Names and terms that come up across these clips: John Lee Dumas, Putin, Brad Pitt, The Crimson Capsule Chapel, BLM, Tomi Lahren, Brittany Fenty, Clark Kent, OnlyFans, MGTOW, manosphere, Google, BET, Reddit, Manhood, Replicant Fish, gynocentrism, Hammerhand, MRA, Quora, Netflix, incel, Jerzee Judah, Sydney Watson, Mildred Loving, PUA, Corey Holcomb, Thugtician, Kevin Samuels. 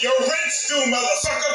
Your rent's due, motherfucker!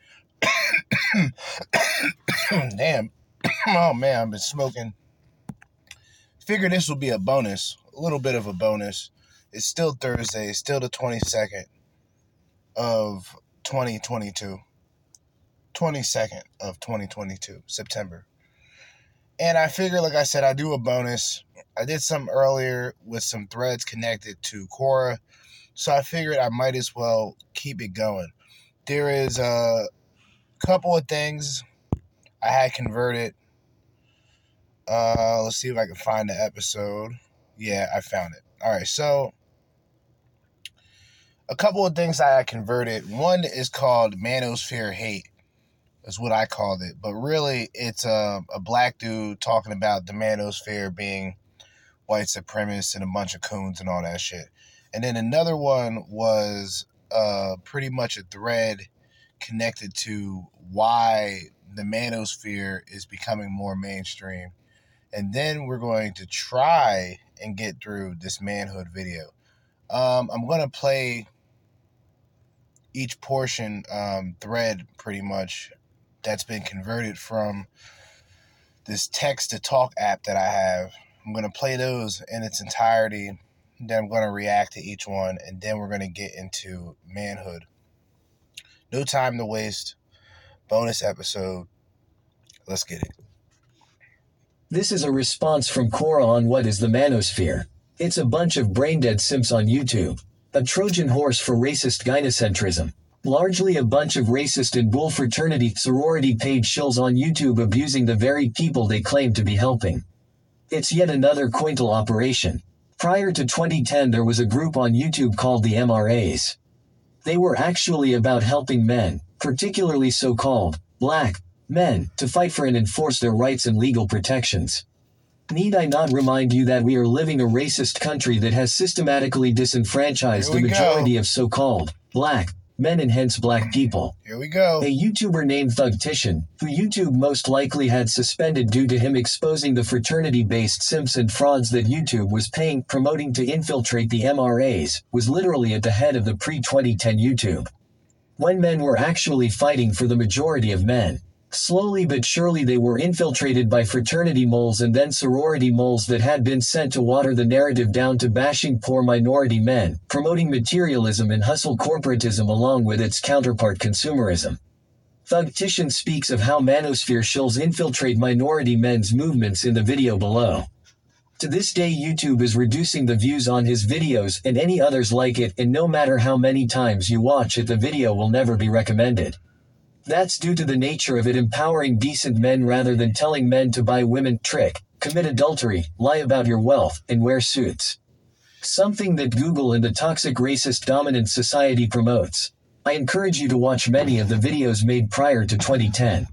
Damn. Oh man, I've been smoking. Figure this will be a bonus. A little bit of a bonus. It's still Thursday. It's still the 22nd of 2022. 22nd of 2022, September. And I figure, like I said, I do a bonus. I did some earlier with some threads connected to Quora. So I figured I might as well keep it going. There is a couple of things I had converted. Let's see if I can find the episode. Yeah, I found it. All right, so a couple of things I had converted. One is called Manosphere Hate. That's what I called it. But really, it's a black dude talking about the manosphere being white supremacists and a bunch of coons and all that shit. And then another one was pretty much a thread connected to why the manosphere is becoming more mainstream And then we're going to try and get through this manhood video. I'm going to play each portion thread pretty much that's been converted from this text-to-talk app that I have. I'm going to play those in its entirety. Then I'm going to react to each one, and then we're going to get into manhood. No time to waste. Bonus episode. Let's get it. This is a response from Quora on what is the manosphere. It's a bunch of brain-dead simps on YouTube. A Trojan horse for racist gynocentrism. Largely a bunch of racist and bull fraternity sorority page shills on YouTube abusing the very people they claim to be helping. It's yet another quintal operation. Prior to 2010 there was a group on YouTube called the MRAs. They were actually about helping men, particularly so-called black men, to fight for and enforce their rights and legal protections. Need I not remind you that we are living a racist country that has systematically disenfranchised the majority of so-called black men and hence black people. Here we go. A YouTuber named Thugtician, who YouTube most likely had suspended due to him exposing the fraternity-based simps and frauds that YouTube was promoting to infiltrate the MRAs, was literally at the head of the pre-2010 YouTube. When men were actually fighting for the majority of men. Slowly but surely they were infiltrated by fraternity moles and then sorority moles that had been sent to water the narrative down to bashing poor minority men, promoting materialism and hustle corporatism along with its counterpart consumerism. Thugtician speaks of how manosphere shills infiltrate minority men's movements in the video below. To this day YouTube is reducing the views on his videos and any others like it, and no matter how many times you watch it the video will never be recommended. That's due to the nature of it empowering decent men rather than telling men to buy women, trick, commit adultery, lie about your wealth, and wear suits. Something that Google and the toxic racist dominant society promotes. I encourage you to watch many of the videos made prior to 2010.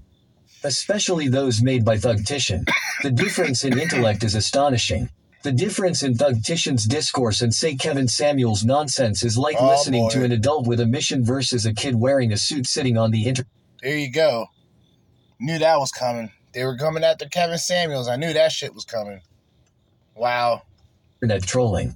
Especially those made by Thugtician. The difference in intellect is astonishing. The difference in Thugtician's discourse and say Kevin Samuels nonsense is like listening to an adult with a mission versus a kid wearing a suit sitting on the internet. There you go. Knew that was coming. They were coming after Kevin Samuels. I knew that shit was coming. Wow. Internet trolling.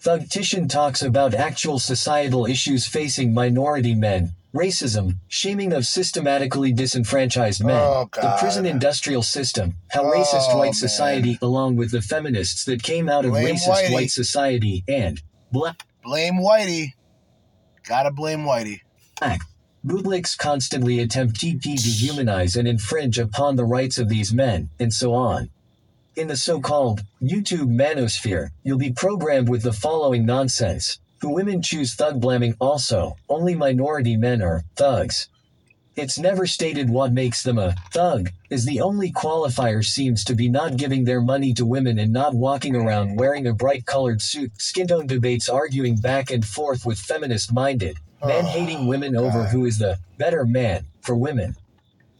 Thugtician talks about actual societal issues facing minority men, racism, shaming of systematically disenfranchised men, the prison industrial system, how racist white society, along with the feminists that came out of racist white society, and black. Blame Whitey. Gotta blame Whitey. Black. Bootlicks constantly attempt to dehumanize and infringe upon the rights of these men, and so on. In the so-called YouTube manosphere, you'll be programmed with the following nonsense. The women choose thug blaming also, only minority men are thugs. It's never stated what makes them a thug, as the only qualifier seems to be not giving their money to women and not walking around wearing a bright-colored suit. Skin-tone debates arguing back and forth with feminist-minded, man-hating women over who is the better man for women.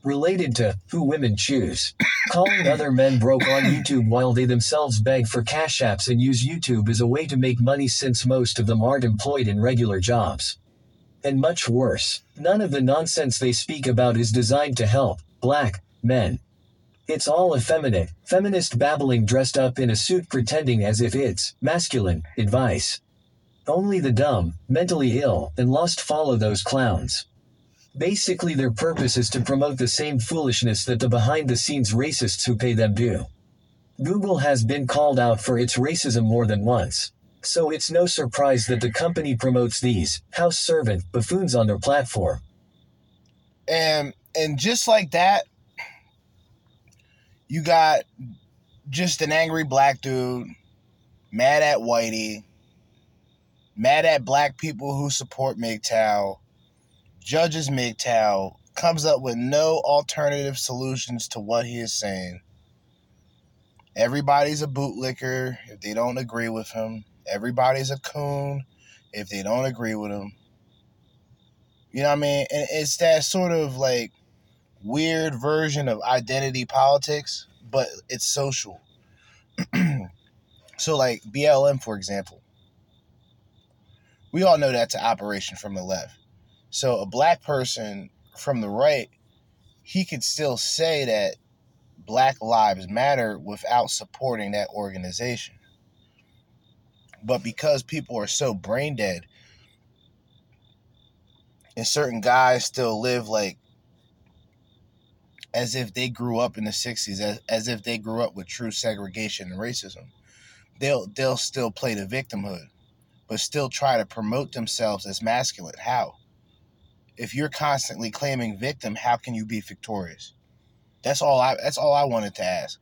Related to who women choose. Calling other men broke on YouTube while they themselves beg for cash apps and use YouTube as a way to make money since most of them aren't employed in regular jobs. And much worse, none of the nonsense they speak about is designed to help black men. It's all effeminate, feminist babbling dressed up in a suit pretending as if it's masculine advice. Only the dumb, mentally ill, and lost follow those clowns. Basically their purpose is to promote the same foolishness that the behind-the-scenes racists who pay them do. Google has been called out for its racism more than once. So it's no surprise that the company promotes these house servant buffoons on their platform. And just like that, you got just an angry black dude, mad at Whitey, mad at black people who support MGTOW, judges MGTOW, comes up with no alternative solutions to what he is saying. Everybody's a bootlicker if they don't agree with him. Everybody's a coon if they don't agree with him. You know what I mean? And it's that sort of like weird version of identity politics, but it's social. So like BLM, for example. We all know that's an operation from the left. So a black person from the right, he could still say that Black Lives Matter without supporting that organization. But because people are so brain dead and certain guys still live like as if they grew up in the 60s, as if they grew up with true segregation and racism, they'll still play the victimhood, but still try to promote themselves as masculine. How? If you're constantly claiming victim, how can you be victorious? That's all I wanted to ask.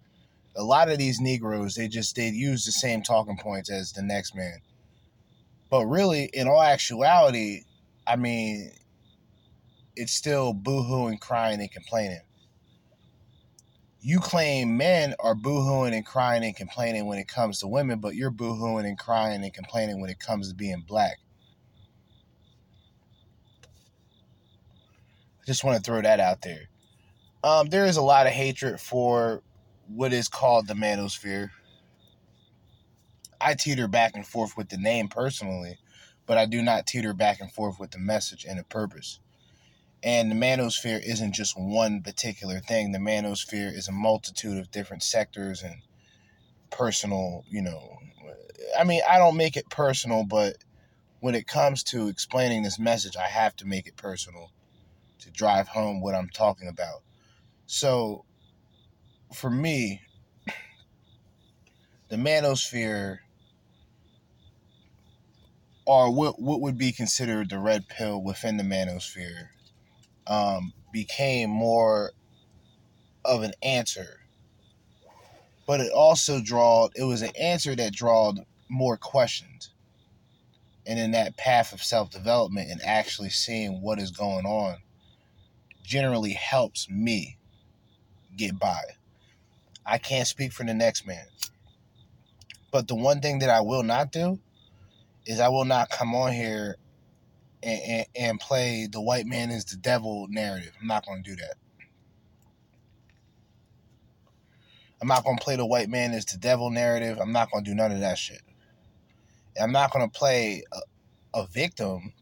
A lot of these Negroes, they use the same talking points as the next man. But really, in all actuality, I mean, it's still boo-hooing, crying, and complaining. You claim men are boo-hooing and crying and complaining when it comes to women, but you're boo-hooing and crying and complaining when it comes to being black. I just want to throw that out there. There is a lot of hatred for what is called the manosphere. I teeter back and forth with the name personally, but I do not teeter back and forth with the message and the purpose. And the manosphere isn't just one particular thing. The manosphere is a multitude of different sectors and personal, I mean, I don't make it personal, but when it comes to explaining this message, I have to make it personal to drive home what I'm talking about. So, for me, the manosphere or what would be considered the red pill within the manosphere became more of an answer. But it was an answer that drawed more questions. And in that path of self-development and actually seeing what is going on generally helps me get by. I can't speak for the next man. But the one thing that I will not do is I will not come on here and play the white man is the devil narrative. I'm not going to do that. I'm not going to play the white man is the devil narrative. I'm not going to do none of that shit. And I'm not going to play a victim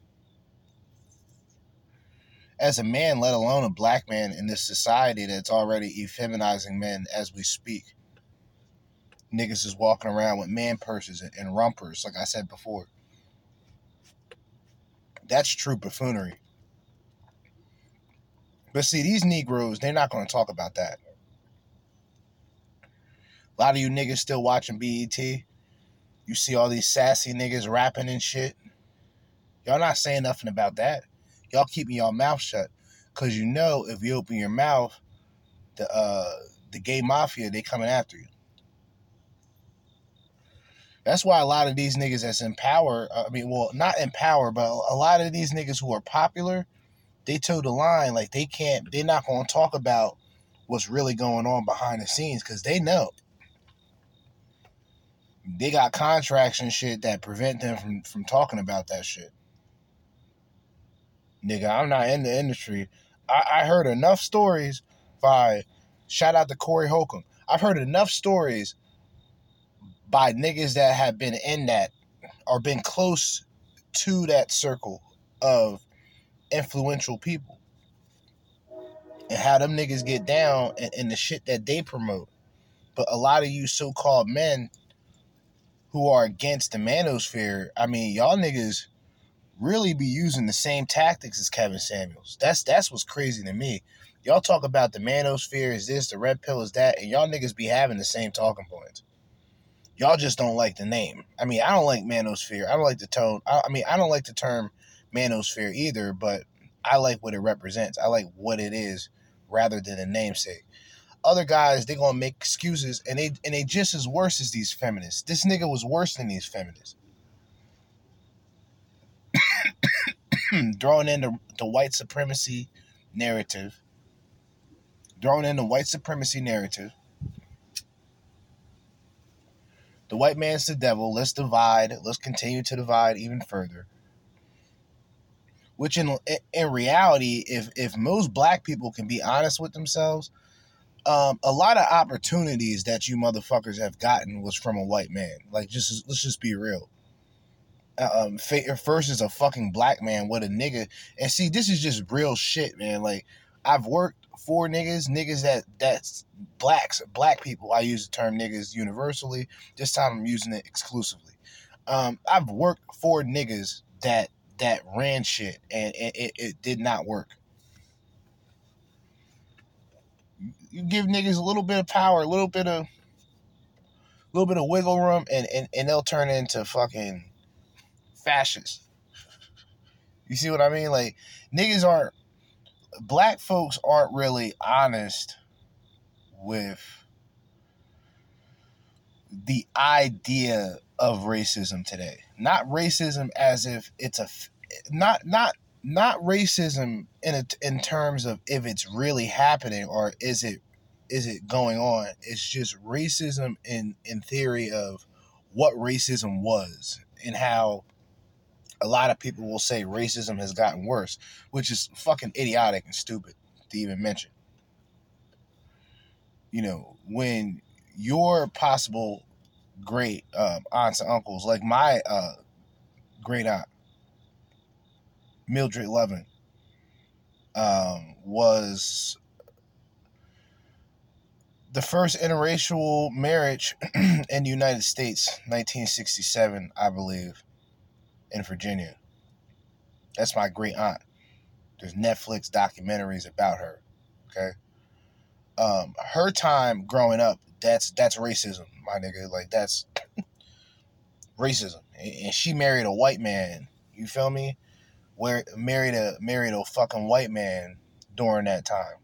as a man, let alone a black man in this society that's already effeminizing men as we speak. Niggas is walking around with man purses and rompers, like I said before. That's true buffoonery. But see, these Negroes, they're not going to talk about that. A lot of you niggas still watching BET. You see all these sassy niggas rapping and shit. Y'all not saying nothing about that. Y'all keeping y'all mouth shut, because you know if you open your mouth, the gay mafia, they coming after you. That's why a lot of these niggas that's in power, not in power, but a lot of these niggas who are popular, they toe the line, like they're not going to talk about what's really going on behind the scenes, because they know. They got contracts and shit that prevent them from talking about that shit. Nigga, I'm not in the industry. I heard enough stories by, shout out to Corey Holcomb. I've heard enough stories by niggas that have been in that or been close to that circle of influential people and how them niggas get down and the shit that they promote. But a lot of you so-called men who are against the manosphere, y'all niggas really be using the same tactics as Kevin Samuels. That's what's crazy to me. Y'all talk about the manosphere is this, the red pill is that, and y'all niggas be having the same talking points. Y'all just don't like the name. I don't like manosphere. I don't like the tone. I don't like the term manosphere either, but I like what it represents. I like what it is rather than a namesake. Other guys, they gonna make excuses, and they just as worse as these feminists. This nigga was worse than these feminists. Throwing in the white supremacy narrative. The white man's the devil. Let's divide. Let's continue to divide even further. Which in reality, if most black people can be honest with themselves, a lot of opportunities that you motherfuckers have gotten was from a white man. Like, let's just be real. First is a fucking black man with a nigga. And see, this is just real shit, man. Like, I've worked for niggas that's black people. I use the term niggas universally. This time I'm using it exclusively. I've worked for niggas that ran shit, and it did not work. You give niggas a little bit of power, a little bit of wiggle room, and they'll turn into fucking fascists. You see what I mean? Like, black folks aren't really honest with the idea of racism today. Not racism as if it's not racism in terms of if it's really happening or is it going on. It's just racism in theory of what racism was and how a lot of people will say racism has gotten worse, which is fucking idiotic and stupid to even mention. You know, when your possible great aunts and uncles, like my great aunt, Mildred Loving, was the first interracial marriage in the United States, 1967, I believe, in Virginia. That's my great aunt. There's Netflix documentaries about her. Okay. Her time growing up, that's racism, my nigga. Like, that's racism. And she married a white man. You feel me? Where married a fucking white man during that time.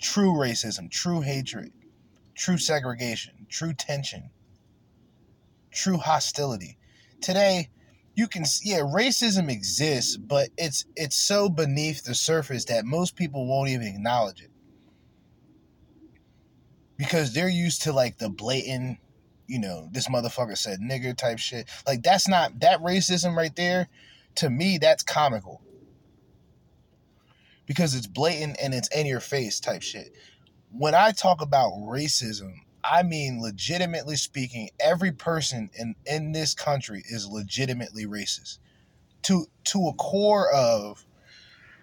True racism, true hatred, true segregation, true tension, true hostility. Today, you can see, racism exists, but it's so beneath the surface that most people won't even acknowledge it. Because they're used to, like, the blatant, you know, this motherfucker said nigger type shit. Like, that's not, that racism right there, to me, that's comical. Because it's blatant and it's in your face type shit. When I talk about racism, I mean, legitimately speaking, every person in this country is legitimately racist. To a core of,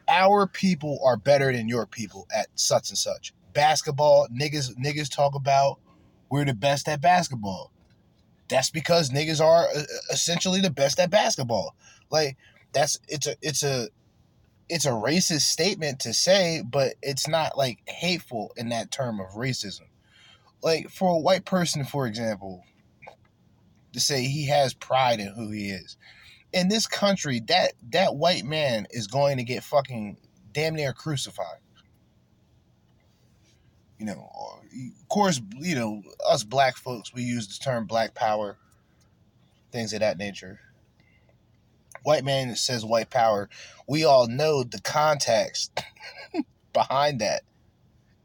our people are better than your people at such and such. Basketball, niggas talk about we're the best at basketball. That's because niggas are essentially the best at basketball. Like, that's it's a racist statement to say, but it's not, like, hateful in that term of racism. Like, for a white person, for example, to say he has pride in who he is. In this country, that white man is going to get fucking damn near crucified. You know, of course, you know, us black folks, we use the term black power, things of that nature. White man says white power. We all know the context behind that.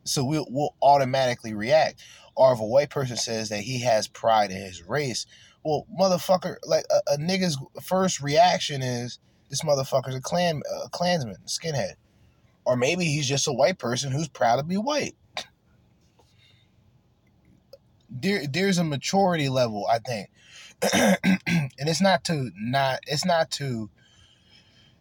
So we'll automatically react. Or if a white person says that he has pride in his race, well, motherfucker, like, a nigga's first reaction is, this motherfucker's a Klansman, skinhead. Or maybe he's just a white person who's proud to be white. There's a maturity level, I think. And it's not to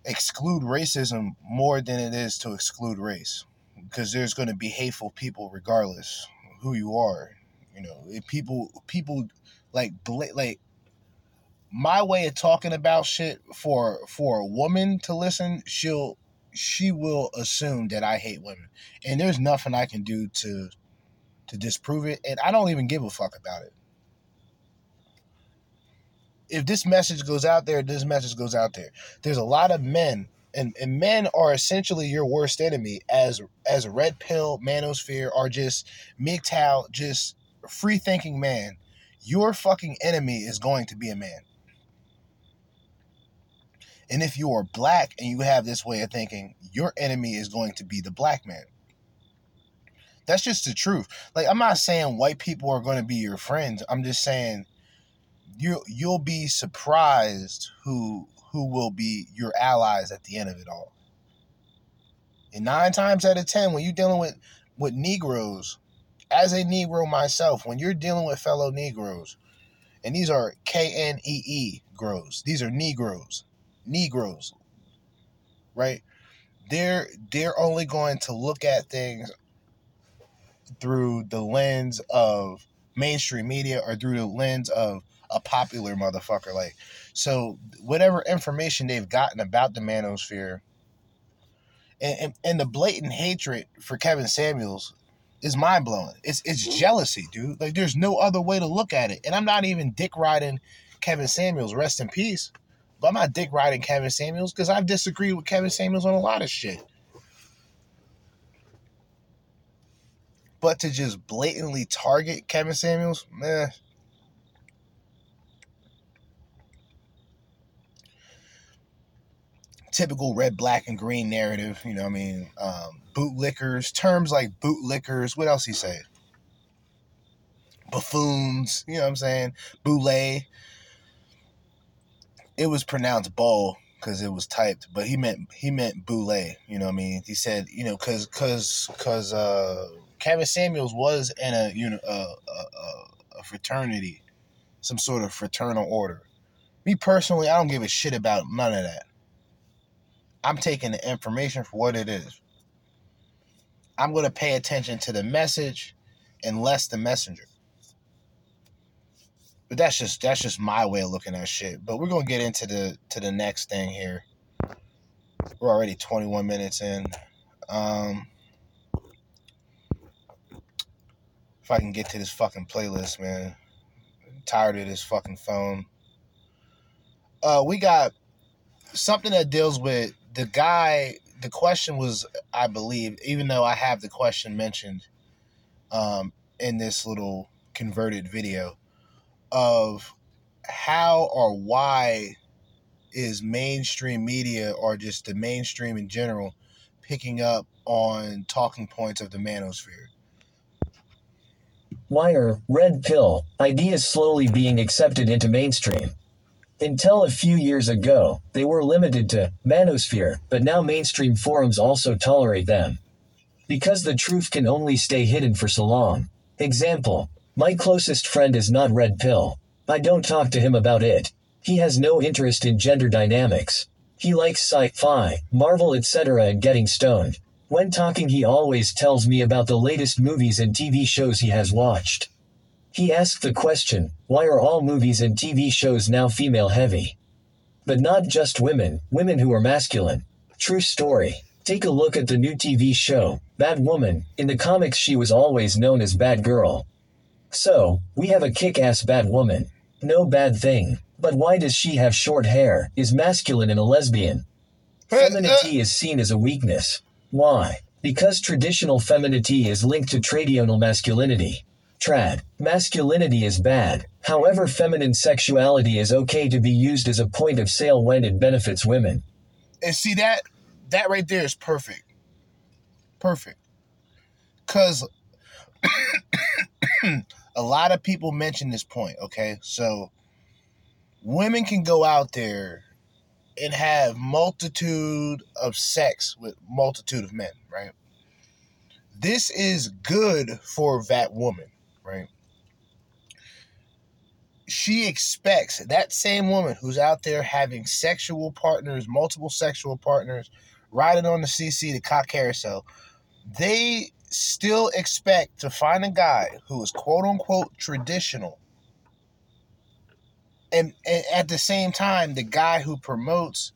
exclude racism more than it is to exclude race. Because there's going to be hateful people regardless who you are. You know, if people like my way of talking about shit, for a woman to listen, she will assume that I hate women. And there's nothing I can do to disprove it. And I don't even give a fuck about it. If this message goes out there, this message goes out there. There's a lot of men. And men are essentially your worst enemy, as a red pill, manosphere, or just MGTOW, just free-thinking man. Your fucking enemy is going to be a man. And if you are black and you have this way of thinking, your enemy is going to be the black man. That's just the truth. Like, I'm not saying white people are going to be your friends. I'm just saying you'll be surprised who will be your allies at the end of it all. And 9 times out of 10, when you're dealing with Negroes, as a Negro myself, when you're dealing with fellow Negroes, and these are K-N-E-E-Grows, these are Negroes, right? they're only going to look at things through the lens of mainstream media or through the lens of a popular motherfucker. Like, so whatever information they've gotten about the manosphere and the blatant hatred for Kevin Samuels is mind blowing. It's jealousy, dude. Like, there's no other way to look at it. And I'm not even dick riding Kevin Samuels, rest in peace. But I'm not dick riding Kevin Samuels because I've disagreed with Kevin Samuels on a lot of shit. But to just blatantly target Kevin Samuels, meh. Typical red, black, and green narrative, you know what I mean? Bootlickers, terms like bootlickers, what else he said? Buffoons, you know what I'm saying? Boule. It was pronounced bowl because it was typed, but he meant boule, you know what I mean? He said, you know, because Kevin Samuels was in a, you know, a fraternity, some sort of fraternal order. Me personally, I don't give a shit about none of that. I'm taking the information for what it is. I'm going to pay attention to the message and less the messenger. But that's just my way of looking at shit. But we're going to get into the next thing here. We're already 21 minutes in. If I can get to this fucking playlist, man. I'm tired of this fucking phone. We got something that deals with the guy. The question was, I believe, even though I have the question mentioned in this little converted video, of how or why is mainstream media or just the mainstream in general picking up on talking points of the manosphere? Why are red pill ideas slowly being accepted into mainstream? Until a few years ago, they were limited to manosphere, but now mainstream forums also tolerate them. Because the truth can only stay hidden for so long. Example, my closest friend is not red pill. I don't talk to him about it. He has no interest in gender dynamics. He likes sci-fi, Marvel, etc. and getting stoned. When talking, he always tells me about the latest movies and TV shows he has watched. He asked the question, why are all movies and TV shows now female heavy? But not just women who are masculine. True story. Take a look at the new TV show, Bad Woman. In the comics, she was always known as Bad Girl. So, we have a kick-ass bad woman. No bad thing. But why does she have short hair, is masculine and a lesbian? Femininity is seen as a weakness. Why? Because traditional femininity is linked to traditional masculinity. Trad masculinity is bad. However, feminine sexuality is okay to be used as a point of sale when it benefits women. And see, that right there is perfect. Perfect. Because a lot of people mention this point, okay? So women can go out there and have multitude of sex with multitude of men, right? This is good for that woman. Right. She expects that same woman who's out there having sexual partners, multiple sexual partners, riding on the CC, the cock carousel. They still expect to find a guy who is quote unquote traditional. And at the same time, the guy who promotes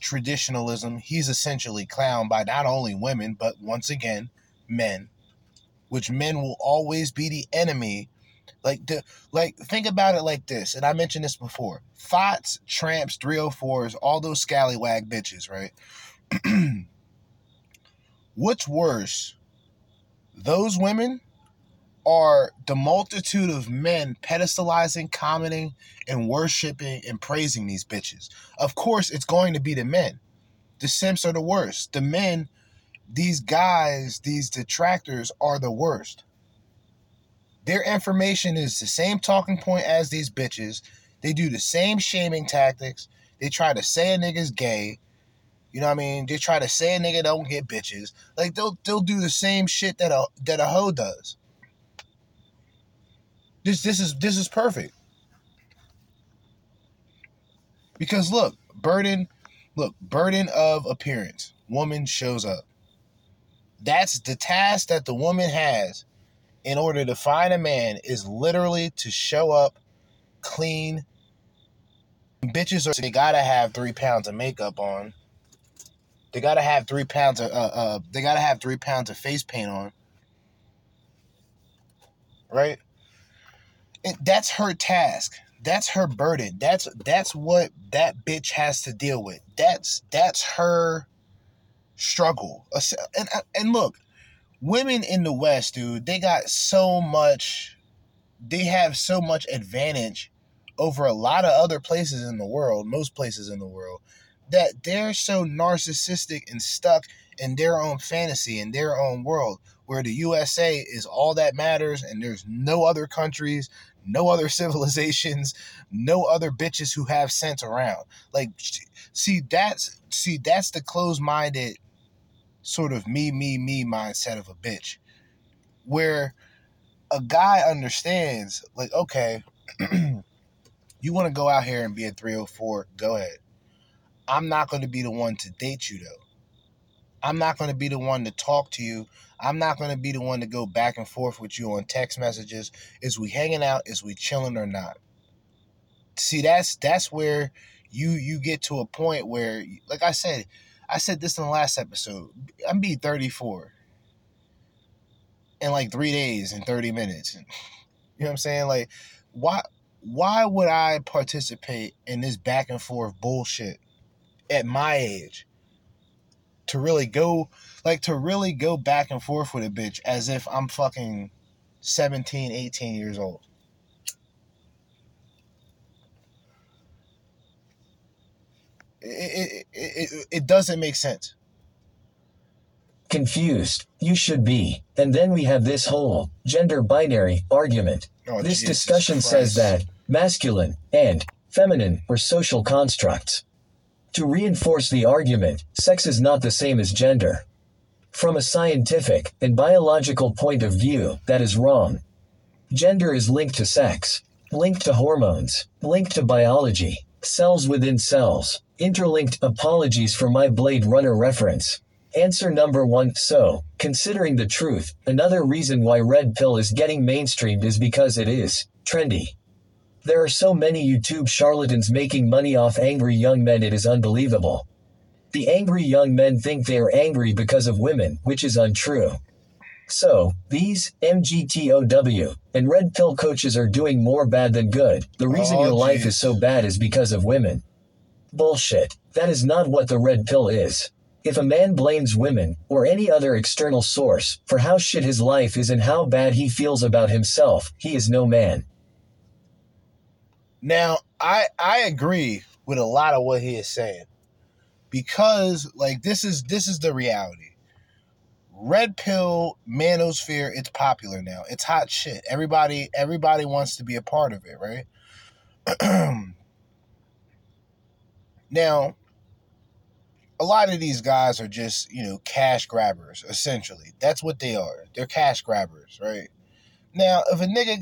traditionalism, he's essentially clowned by not only women, but once again, men. Which men will always be the enemy. Like think about it like this, and I mentioned this before. Thoughts, tramps, 304s, all those scallywag bitches, right? What's worse? Those women are the multitude of men pedestalizing, commenting, and worshiping and praising these bitches. Of course, it's going to be the men. The simps are the worst. The men, these guys, these detractors are the worst. Their information is the same talking point as these bitches. They do the same shaming tactics. They try to say a nigga's gay. You know what I mean? They try to say a nigga don't get bitches. Like, they'll do the same shit that a hoe does. This is perfect. Because look, burden of appearance. woman shows up. That's the task that the woman has in order to find a man, is literally to show up clean. Bitches, they gotta have 3 pounds of makeup on. They gotta have 3 pounds of face paint on. Right? That's her task. That's her burden. That's what that bitch has to deal with. That's her struggle. And look, women in the West, dude, they got so much. They have so much advantage over a lot of other places in the world, most places in the world, that they're so narcissistic and stuck in their own fantasy, in their own world, where the USA is all that matters and there's no other countries, no other civilizations, no other bitches who have sense around. Like, see, that's the closed-minded sort of me mindset of a bitch, where a guy understands, like, okay, you want to go out here and be a 304, go ahead. I'm not going to be the one to date you, though. I'm not going to be the one to talk to you. I'm not going to be the one to go back and forth with you on text messages. Is we hanging out? Is we chilling or not? See, that's where you get to a point where, like I said this in the last episode, I'm be 34 in like 3 days and 30 minutes. You know what I'm saying? Like, why would I participate in this back and forth bullshit at my age? To really go back and forth with a bitch as if I'm fucking 17, 18 years old. It doesn't make sense. Confused, you should be. And then we have this whole gender binary argument. Oh, this Jesus discussion Christ. Says that masculine and feminine were social constructs. To reinforce the argument, sex is not the same as gender. From a scientific and biological point of view, that is wrong. Gender is linked to sex, linked to hormones, linked to biology, cells within cells, interlinked. Apologies for my Blade Runner reference. Answer number one. So, considering the truth, another reason why Red Pill is getting mainstreamed is because it is trendy. There are so many YouTube charlatans making money off angry young men, it is unbelievable. The angry young men think they are angry because of women, which is untrue. So, these MGTOW and Red Pill coaches are doing more bad than good. The reason your life is so bad is because of women. Bullshit. That is not what the Red Pill is. If a man blames women, or any other external source, for how shit his life is and how bad he feels about himself, he is no man. Now, I agree with a lot of what he is saying, because like this is the reality. Red pill manosphere, it's popular now. It's hot shit. Everybody wants to be a part of it, right? Now, a lot of these guys are just, cash grabbers, essentially. That's what they are. They're cash grabbers, right? Now, if a nigga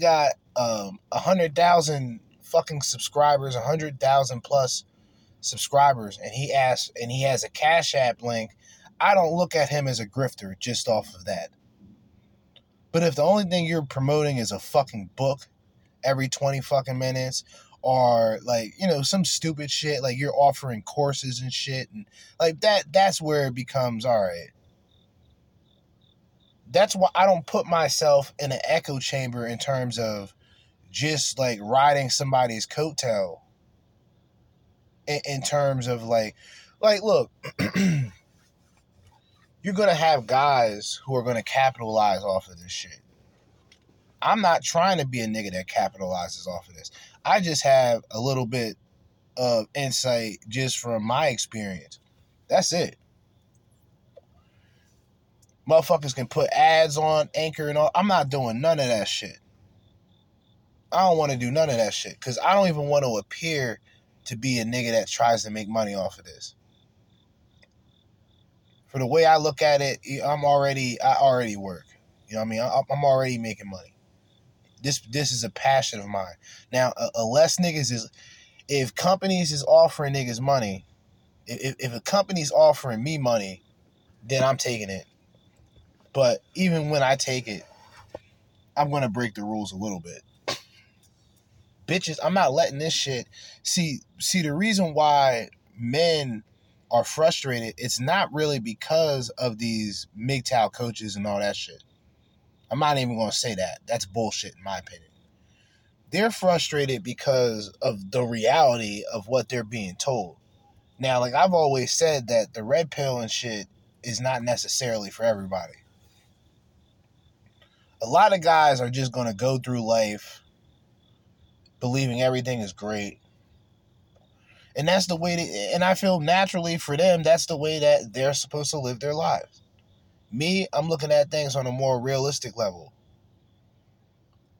got 100,000 fucking subscribers, 100,000 plus subscribers, and he has a Cash App link, I don't look at him as a grifter just off of that. But if the only thing you're promoting is a fucking book every 20 fucking minutes, or like, some stupid shit, like you're offering courses and shit, and like that's where it becomes, all right. That's why I don't put myself in an echo chamber in terms of just like riding somebody's coattail in terms of like, look, you're going to have guys who are going to capitalize off of this shit. I'm not trying to be a nigga that capitalizes off of this. I just have a little bit of insight just from my experience. That's it. Motherfuckers can put ads on Anchor and all. I'm not doing none of that shit. I don't want to do none of that shit, because I don't even want to appear to be a nigga that tries to make money off of this. For the way I look at it, I already work. You know what I mean? I'm already making money. This is a passion of mine. Now, if companies is offering niggas money, If a company's offering me money, then I'm taking it. But even when I take it, I'm going to break the rules a little bit. Bitches, I'm not letting this shit... See, the reason why men are frustrated, it's not really because of these MGTOW coaches and all that shit. I'm not even going to say that. That's bullshit, in my opinion. They're frustrated because of the reality of what they're being told. Now, like I've always said, that the red pill and shit is not necessarily for everybody. A lot of guys are just going to go through life believing everything is great. And that's the way that, and I feel naturally for them, that's the way that they're supposed to live their lives. Me, I'm looking at things on a more realistic level.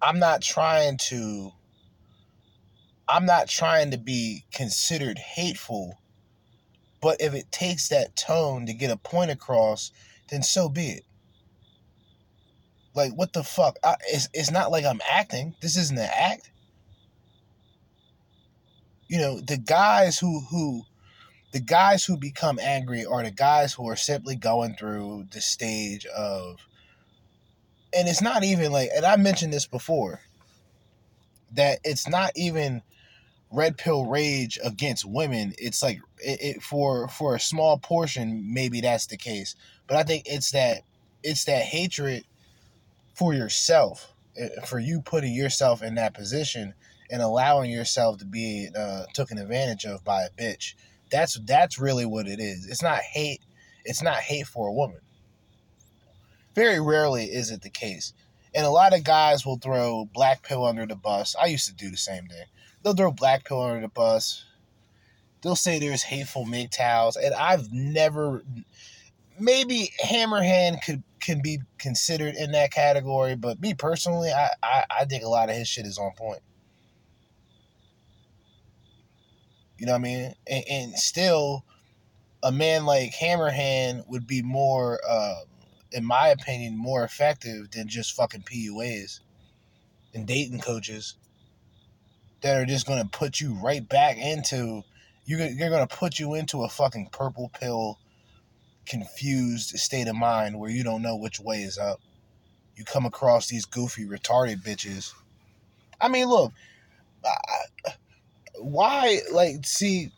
I'm not trying to be considered hateful, but if it takes that tone to get a point across, then so be it. Like, what the fuck? It's not like I'm acting. This isn't an act. You know, the guys who become angry are the guys who are simply going through the stage of, and it's not even like, and I mentioned this before, that it's not even red pill rage against women. It's like it for a small portion, maybe that's the case, but I think it's that hatred for yourself, for you putting yourself in that position and allowing yourself to be taken advantage of by a bitch. That's really what it is. It's not hate. It's not hate for a woman. Very rarely is it the case. And a lot of guys will throw black pill under the bus. I used to do the same thing. They'll throw black pill under the bus. They'll say there's hateful MGTOWs. And I've never... Maybe Hammerhand can be considered in that category, but me personally, I think a lot of his shit is on point. You know what I mean? And still, a man like Hammerhand would be more, in my opinion, more effective than just fucking PUAs and dating coaches that are just going to put you right back into, you're going to put you into a fucking purple pill, confused state of mind where you don't know which way is up. You come across these goofy, retarded bitches. I mean, look, why, like, see,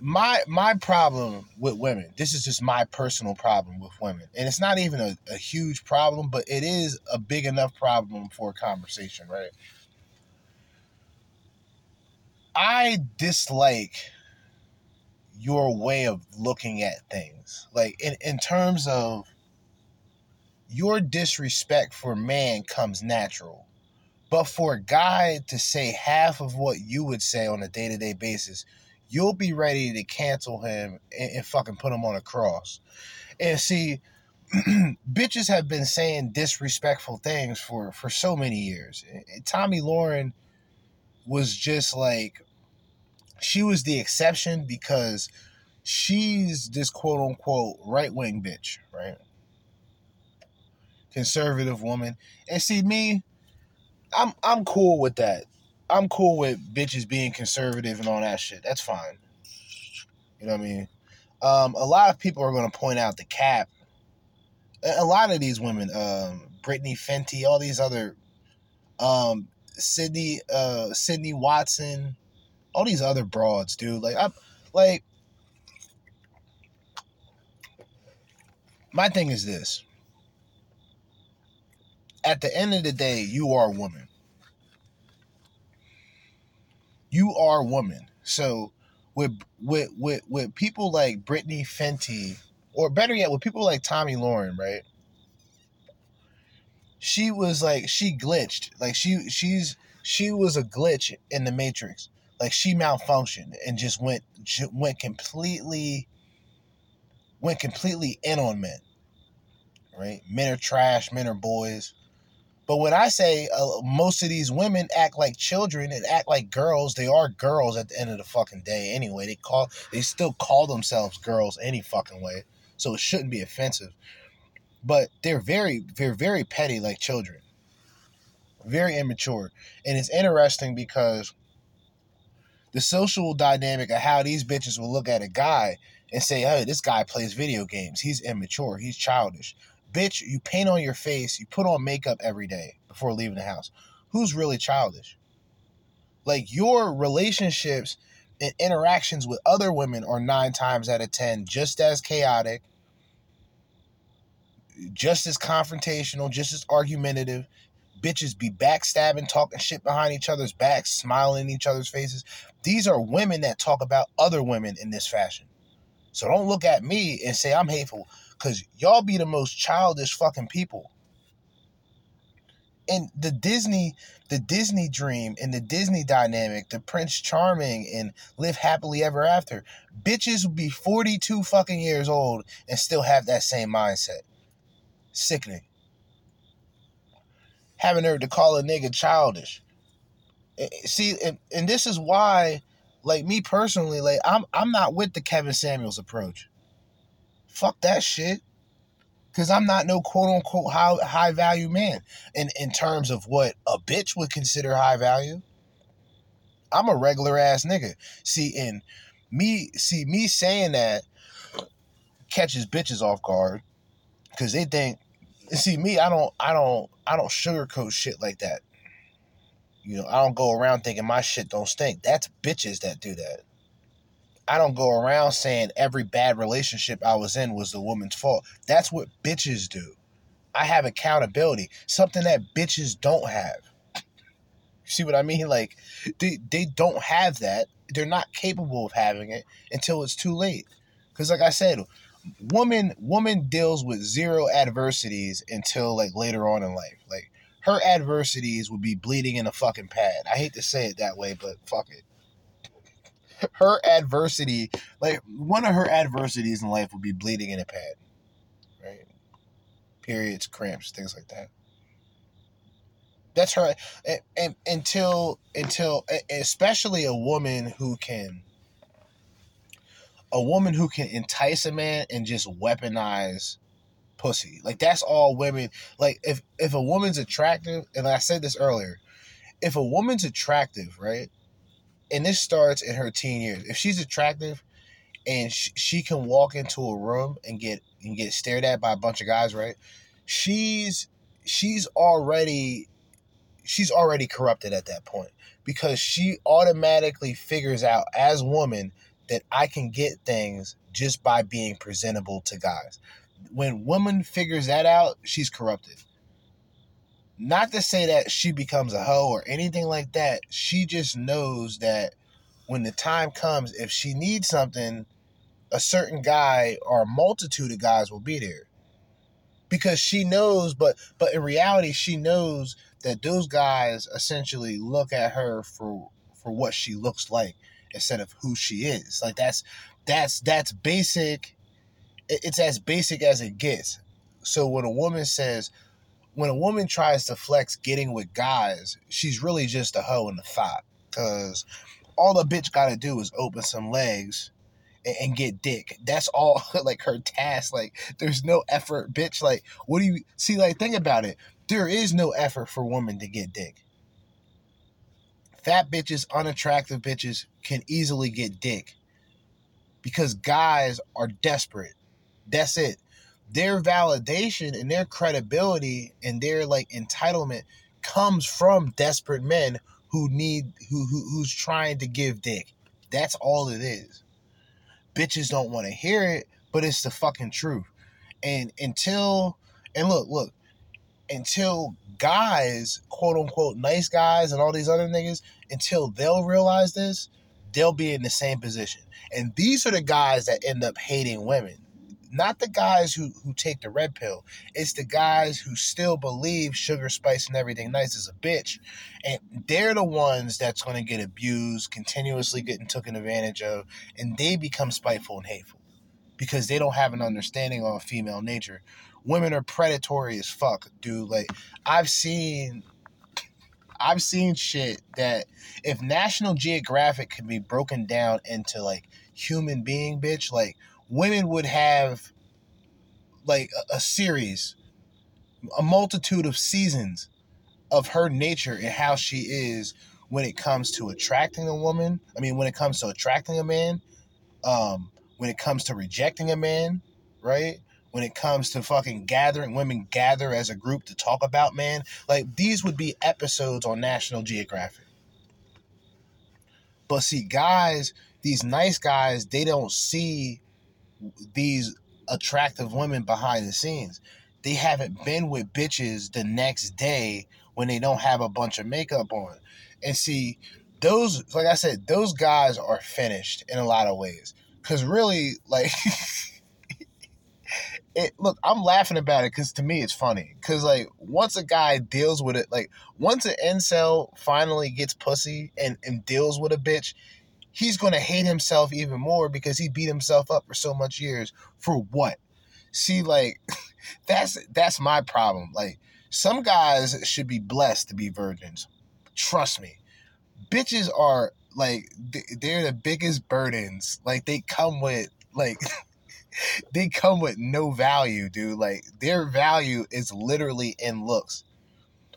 my problem with women, this is just my personal problem with women, and it's not even a huge problem, but it is a big enough problem for a conversation, right? I dislike your way of looking at things. Like, in terms of your disrespect for man comes natural. But for a guy to say half of what you would say on a day-to-day basis, you'll be ready to cancel him and fucking put him on a cross. And see, bitches have been saying disrespectful things for so many years. And Tomi Lahren was just like, she was the exception because she's this quote-unquote right-wing bitch, right? Conservative woman. And see, me... I'm cool with that. I'm cool with bitches being conservative and all that shit. That's fine. You know what I mean? A lot of people are going to point out the cap. A lot of these women, Brittany Fenty, all these other, Sydney Watson, all these other broads, dude. Like, my thing is this. At the end of the day, you are a woman. You are a woman. So with people like Brittany Fenty, or better yet, with people like Tomi Lahren, right? She was like, she glitched. Like she was a glitch in the Matrix. Like she malfunctioned and just went completely in on men. Right? Men are trash. Men are boys. But when I say most of these women act like children and act like girls, they are girls at the end of the fucking day anyway. They still call themselves girls any fucking way, so it shouldn't be offensive. But they're very petty like children, very immature, and it's interesting because the social dynamic of how these bitches will look at a guy and say, hey, this guy plays video games. He's immature. He's childish. Bitch, you paint on your face. You put on makeup every day before leaving the house. Who's really childish? Like, your relationships and interactions with other women are 9 times out of 10 just as chaotic, just as confrontational, just as argumentative. Bitches be backstabbing, talking shit behind each other's backs, smiling in each other's faces. These are women that talk about other women in this fashion. So don't look at me and say I'm hateful, because y'all be the most childish fucking people. And the Disney dream and the Disney dynamic, the Prince Charming and Live Happily Ever After, bitches will be 42 fucking years old and still have that same mindset. Sickening. Haven't heard to call a nigga childish. See, and this is why, like, me personally, like, I'm not with the Kevin Samuels approach. Fuck that shit. Because I'm not no quote-unquote high-value man in terms of what a bitch would consider high value. I'm a regular-ass nigga. See, me saying that catches bitches off guard because they think... See, me, I don't sugarcoat shit like that. You know, I don't go around thinking my shit don't stink. That's bitches that do that. I don't go around saying every bad relationship I was in was the woman's fault. That's what bitches do. I have accountability, something that bitches don't have. You see what I mean? Like, they don't have that. They're not capable of having it until it's too late. Because like I said, woman deals with zero adversities until, like, later on in life. Like, her adversities would be bleeding in a fucking pad. I hate to say it that way, but fuck it. Her adversity, like, one of her adversities in life would be bleeding in a pad, right? Periods, cramps, things like that. That's her, and until especially a woman who can entice a man and just weaponize pussy. Like, that's all women. Like, if a woman's attractive, and I said this earlier, if a woman's attractive, right? And this starts in her teen years. If she's attractive and she can walk into a room and get stared at by a bunch of guys, right? She's already corrupted at that point, because she automatically figures out as a woman that I can get things just by being presentable to guys. When woman figures that out, she's corrupted. Not to say that she becomes a hoe or anything like that. She just knows that when the time comes, if she needs something, a certain guy or a multitude of guys will be there. Because she knows, but in reality, she knows that those guys essentially look at her for what she looks like instead of who she is. Like, that's basic. It's as basic as it gets. So when a woman tries to flex getting with guys, she's really just a hoe in the thought. Because all the bitch got to do is open some legs and get dick. That's all, like, her task. Like, there's no effort, bitch. Like, what do you... See, like, think about it. There is no effort for women to get dick. Fat bitches, unattractive bitches can easily get dick. Because guys are desperate. That's it. Their validation and their credibility and their, like, entitlement comes from desperate men who's trying to give dick. That's all it is. Bitches don't want to hear it, but it's the fucking truth. Until guys, quote unquote, nice guys and all these other niggas, until they'll realize this, they'll be in the same position. And these are the guys that end up hating women. Not the guys who take the red pill. It's the guys who still believe sugar, spice, and everything nice is a bitch. And they're the ones that's going to get abused, continuously getting taken advantage of, and they become spiteful and hateful because they don't have an understanding of female nature. Women are predatory as fuck, dude. Like, I've seen shit that if National Geographic could be broken down into, like, human being, bitch, like, women would have, like, a series, a multitude of seasons of her nature and how she is when it comes to attracting a woman, I mean, when it comes to attracting a man, when it comes to rejecting a man, right? When it comes to fucking gathering, women gather as a group to talk about man. Like, these would be episodes on National Geographic. But see, guys, these nice guys, they don't see these attractive women behind the scenes. They haven't been with bitches the next day when they don't have a bunch of makeup on. And see, those, like I said, those guys are finished in a lot of ways. Because really, like... Look, I'm laughing about it because to me it's funny. Because, like, once a guy deals with it, like, once an incel finally gets pussy and deals with a bitch, he's going to hate himself even more because he beat himself up for so much years. For what? See, like, that's my problem. Like, some guys should be blessed to be virgins. Trust me. Bitches are, like, they're the biggest burdens. Like, they come with, like... They come with no value, dude. Like, their value is literally in looks.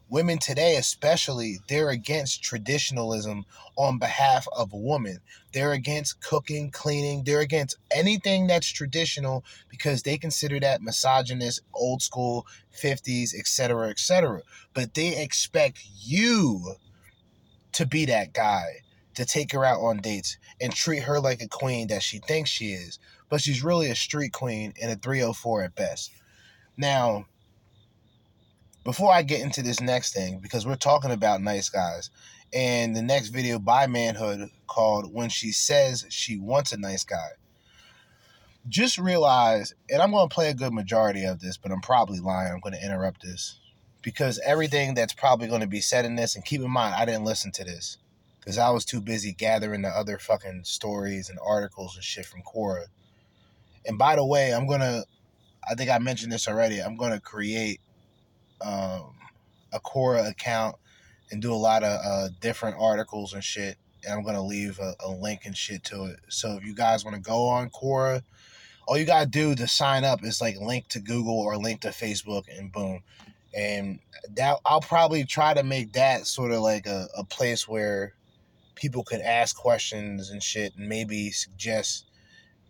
Women today, especially, they're against traditionalism on behalf of a woman. They're against cooking, cleaning. They're against anything that's traditional because they consider that misogynist, old school, 50s, etc., etc. But they expect you to be that guy, to take her out on dates and treat her like a queen that she thinks she is. But she's really a street queen and a 304 at best. Now, before I get into this next thing, because we're talking about nice guys, and the next video by Manhood called When She Says She Wants a Nice Guy, just realize, and I'm going to play a good majority of this, but I'm probably lying. I'm going to interrupt this because everything that's probably going to be said in this, and keep in mind, I didn't listen to this because I was too busy gathering the other fucking stories and articles and shit from Quora. And by the way, I think I mentioned this already, I'm going to create a Quora account and do a lot of different articles and shit. And I'm going to leave a link and shit to it. So if you guys want to go on Quora, all you got to do to sign up is like link to Google or link to Facebook and boom. And that I'll probably try to make that sort of like a place where people could ask questions and shit and maybe suggest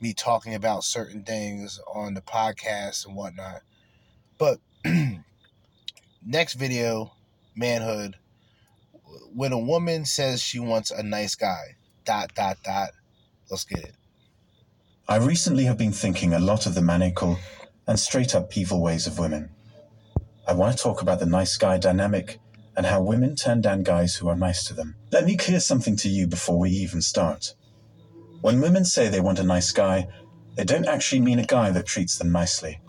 me talking about certain things on the podcast and whatnot. But next video, Manhood, when a woman says she wants a nice guy, ... Let's get it. I recently have been thinking a lot of the maniacal and straight up evil ways of women. I want to talk about the nice guy dynamic and how women turn down guys who are nice to them. Let me clear something to you before we even start. When women say they want a nice guy, they don't actually mean a guy that treats them nicely.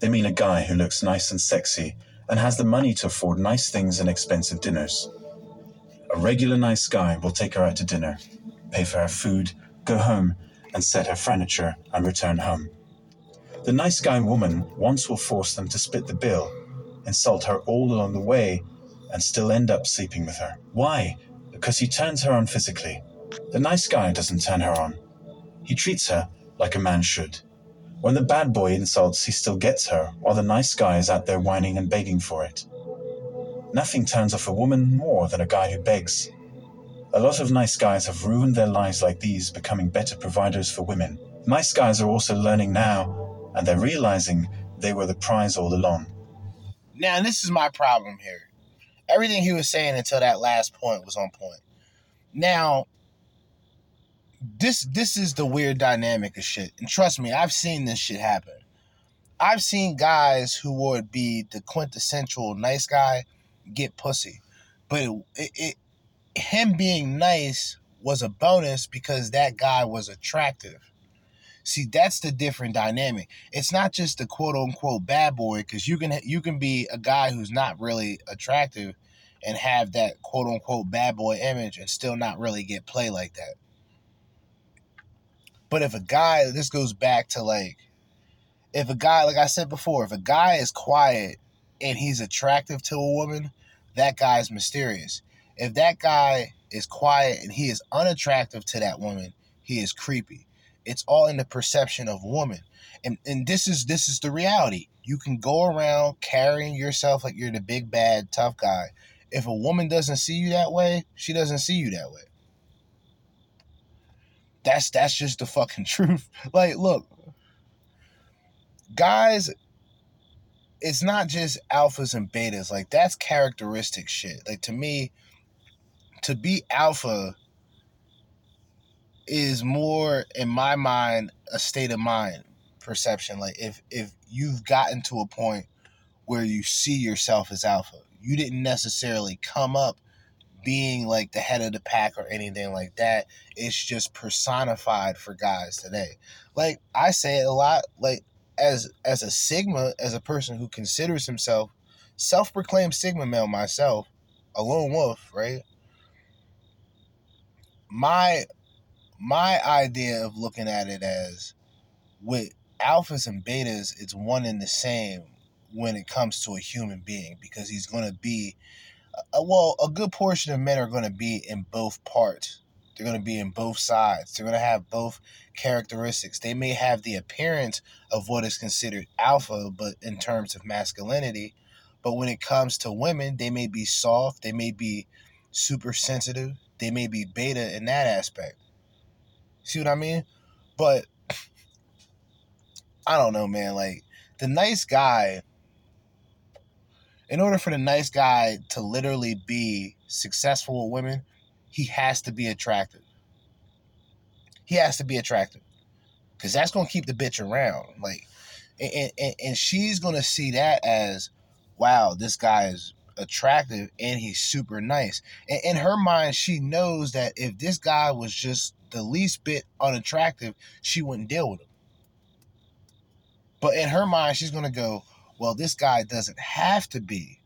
They mean a guy who looks nice and sexy and has the money to afford nice things and expensive dinners. A regular nice guy will take her out to dinner, pay for her food, go home, and set her furniture and return home. The nice guy woman once will force them to split the bill, insult her all along the way, and still end up sleeping with her. Why? Because he turns her on physically. The nice guy doesn't turn her on. He treats her like a man should. When the bad boy insults, he still gets her, while the nice guy is out there whining and begging for it. Nothing turns off a woman more than a guy who begs. A lot of nice guys have ruined their lives like these, becoming better providers for women. Nice guys are also learning now, and they're realizing they were the prize all along. Now, this is my problem here. Everything he was saying until that last point was on point. Now... This is the weird dynamic of shit. And trust me, I've seen this shit happen. I've seen guys who would be the quintessential nice guy get pussy. But him being nice was a bonus because that guy was attractive. See, that's the different dynamic. It's not just the quote-unquote bad boy, because you can be a guy who's not really attractive and have that quote-unquote bad boy image and still not really get play like that. But if a guy, this goes back to like, if a guy, like I said before, if a guy is quiet and he's attractive to a woman, that guy is mysterious. If that guy is quiet and he is unattractive to that woman, he is creepy. It's all in the perception of woman. And this is the reality. You can go around carrying yourself like you're the big, bad, tough guy If a woman doesn't see you that way, she doesn't see you that way. That's just the fucking truth. Like, look, guys, it's not just alphas and betas. Like, that's characteristic shit. Like, to me, to be alpha is more, in my mind, a state of mind perception. Like, if you've gotten to a point where you see yourself as alpha, you didn't necessarily come up being like the head of the pack or anything like that. It's just personified for guys today. Like, I say it a lot, like, as a Sigma, as a person who considers himself self-proclaimed Sigma male myself, a lone wolf, right? My idea of looking at it as with alphas and betas, it's one and the same when it comes to a human being, because he's going to be, well, a good portion of men are going to be in both parts. They're going to be in both sides. They're going to have both characteristics. They may have the appearance of what is considered alpha, but in terms of masculinity. But when it comes to women, they may be soft. They may be super sensitive. They may be beta in that aspect. See what I mean? But I don't know, man. Like, the nice guy, in order for the nice guy to literally be successful with women, he has to be attractive. He has to be attractive, because that's going to keep the bitch around. Like, and she's going to see that as, wow, this guy is attractive and he's super nice. And in her mind, she knows that if this guy was just the least bit unattractive, she wouldn't deal with him. But in her mind, she's going to go, well, this guy doesn't have to be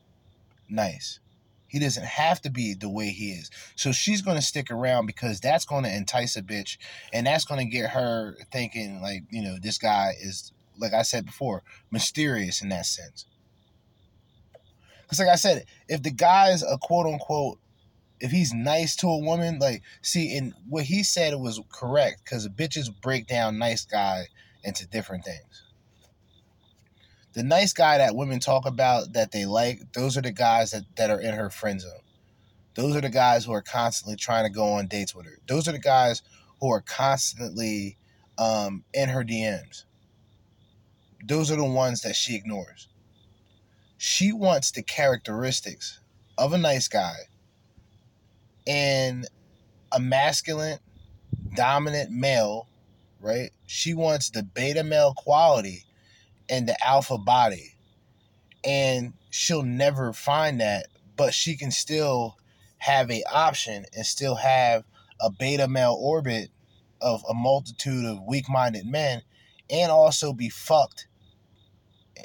nice. He doesn't have to be the way he is. So she's going to stick around because that's going to entice a bitch. And that's going to get her thinking, like, you know, this guy is, like I said before, mysterious in that sense. Because, like I said, if the guy's a quote unquote, if he's nice to a woman, like, see, and what he said was correct, because bitches break down nice guy into different things. The nice guy that women talk about that they like, those are the guys that are in her friend zone. Those are the guys who are constantly trying to go on dates with her. Those are the guys who are constantly in her DMs. Those are the ones that she ignores. She wants the characteristics of a nice guy and a masculine, dominant male, right? She wants the beta male quality and the alpha body, and she'll never find that, but she can still have a option and still have a beta male orbit of a multitude of weak-minded men, and also be fucked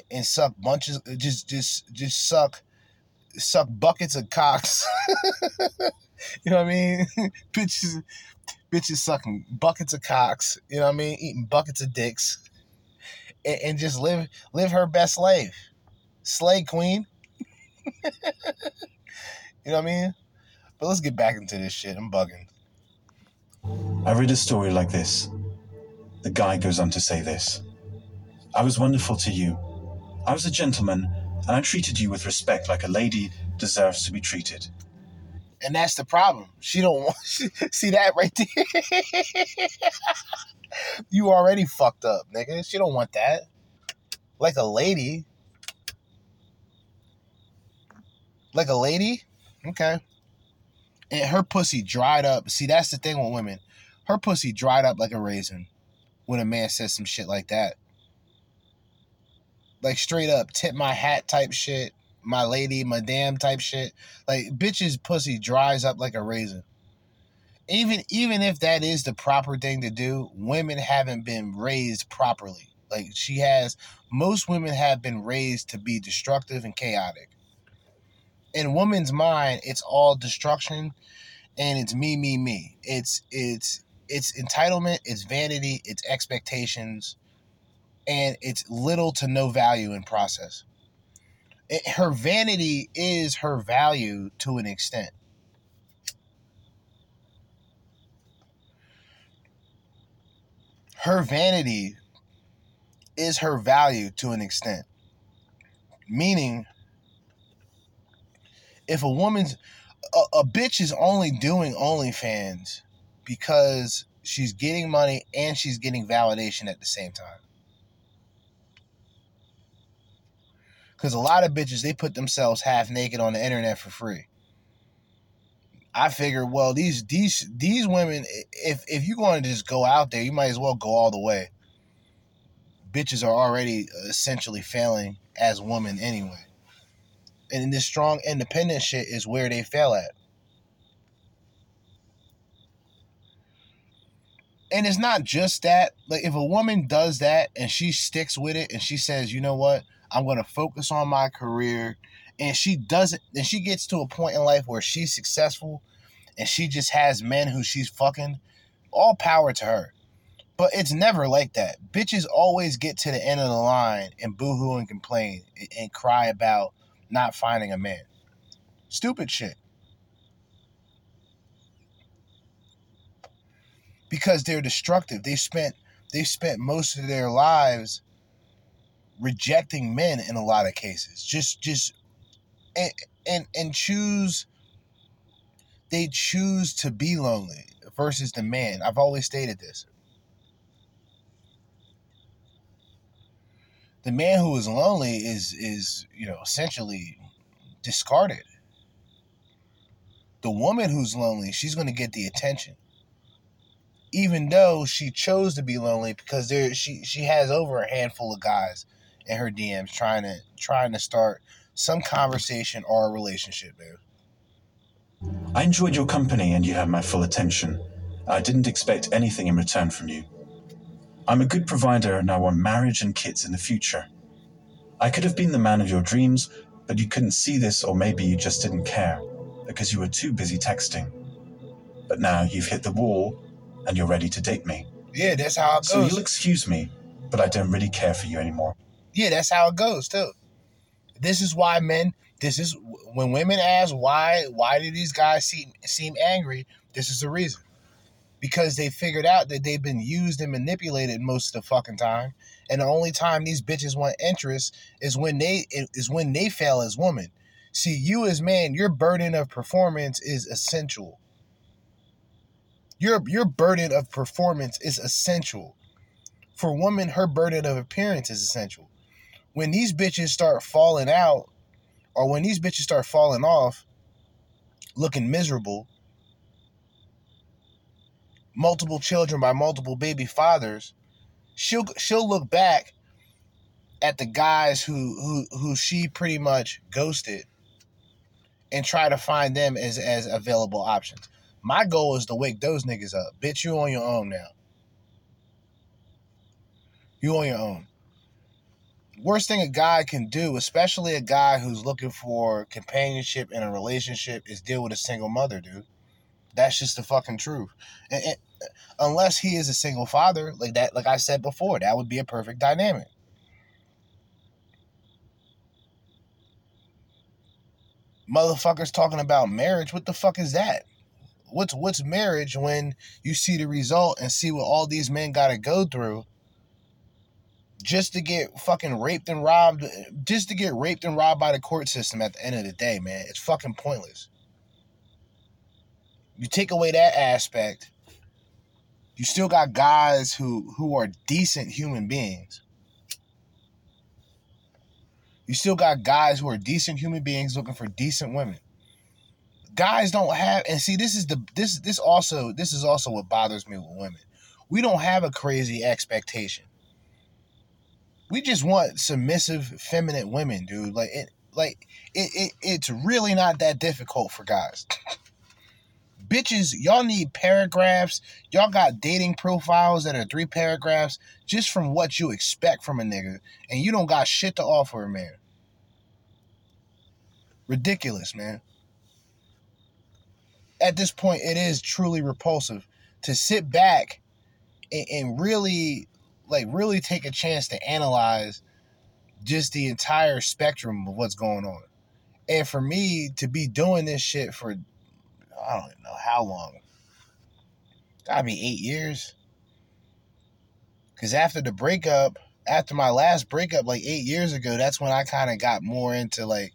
and suck bunches, just suck buckets of cocks. You know what I mean? bitches sucking buckets of cocks, you know what I mean, eating buckets of dicks. And just live her best life. Slay, queen. You know what I mean? But let's get back into this shit. I'm bugging. I read a story like this. The guy goes on to say this. I was wonderful to you. I was a gentleman, and I treated you with respect like a lady deserves to be treated. And that's the problem. She don't want... See that right there? You already fucked up, nigga. She don't want that. Like a lady. Like a lady? Okay. And her pussy dried up. See, that's the thing with women. Her pussy dried up like a raisin when a man says some shit like that. Like, straight up, tip my hat type shit. My lady, my damn type shit. Like, bitch's pussy dries up like a raisin. Even if that is the proper thing to do, women haven't been raised properly. Like, most women have been raised to be destructive and chaotic. In woman's mind, it's all destruction, and it's me, me, me. It's entitlement, it's vanity, it's expectations, and it's little to no value in process. Her vanity is her value to an extent. Her vanity is her value to an extent. Meaning, if a woman's a bitch is only doing OnlyFans because she's getting money and she's getting validation at the same time. Because a lot of bitches, they put themselves half naked on the internet for free. I figure, well, these women, if you're going to just go out there, you might as well go all the way. Bitches are already essentially failing as women anyway. And this strong independent shit is where they fail at. And it's not just that. Like, if a woman does that and she sticks with it and she says, you know what, I'm going to focus on my career, and she doesn't, and she gets to a point in life where she's successful and she just has men who she's fucking, all power to her. But it's never like that. Bitches always get to the end of the line and boohoo and complain and cry about not finding a man. Stupid shit. Because they're destructive. They spent most of their lives rejecting men in a lot of cases. They choose to be lonely versus the man. I've always stated this. The man who is lonely is, you know, essentially discarded. The woman who's lonely, she's going to get the attention, even though she chose to be lonely, because she has over a handful of guys in her DMs trying to start some conversation or a relationship, man. I enjoyed your company and you had my full attention. I didn't expect anything in return from you. I'm a good provider and I want marriage and kids in the future. I could have been the man of your dreams, but you couldn't see this, or maybe you just didn't care because you were too busy texting. But now you've hit the wall and you're ready to date me. Yeah, that's how it goes. So you'll excuse me, but I don't really care for you anymore. Yeah, that's how it goes too. This is why men, this is when women ask why do these guys seem angry, this is the reason. Because they figured out that they've been used and manipulated most of the fucking time, and the only time these bitches want interest is when they fail as women. See, you as man, your burden of performance is essential. Your burden of performance is essential. For women, her burden of appearance is essential. When these bitches start falling out, or when these bitches start falling off, looking miserable, multiple children by multiple baby fathers, she'll look back at the guys who she pretty much ghosted and try to find them as available options. My goal is to wake those niggas up. Bitch, you on your own now. You on your own. Worst thing a guy can do, especially a guy who's looking for companionship in a relationship, is deal with a single mother, dude. That's just the fucking truth. And unless he is a single father, like that, like I said before, that would be a perfect dynamic. Motherfuckers talking about marriage. What the fuck is that? What's marriage when you see the result and see what all these men got to go through just to get fucking raped and robbed, just to get raped and robbed by the court system at the end of the day, man? It's fucking pointless. You take away that aspect, you still got guys who are decent human beings. You still got guys who are decent human beings looking for decent women. Guys don't have, and see, this is also what bothers me with women. We don't have a crazy expectation. We just want submissive, feminine women, dude. It's really not that difficult for guys. Bitches, y'all need paragraphs. Y'all got dating profiles that are 3 paragraphs just from what you expect from a nigga, and you don't got shit to offer a man. Ridiculous, man. At this point, it is truly repulsive to sit back and really take a chance to analyze just the entire spectrum of what's going on. And for me to be doing this shit for, I don't even know how long. Gotta be 8 years. Because after the breakup, after my last breakup, like 8 years ago, that's when I kind of got more into like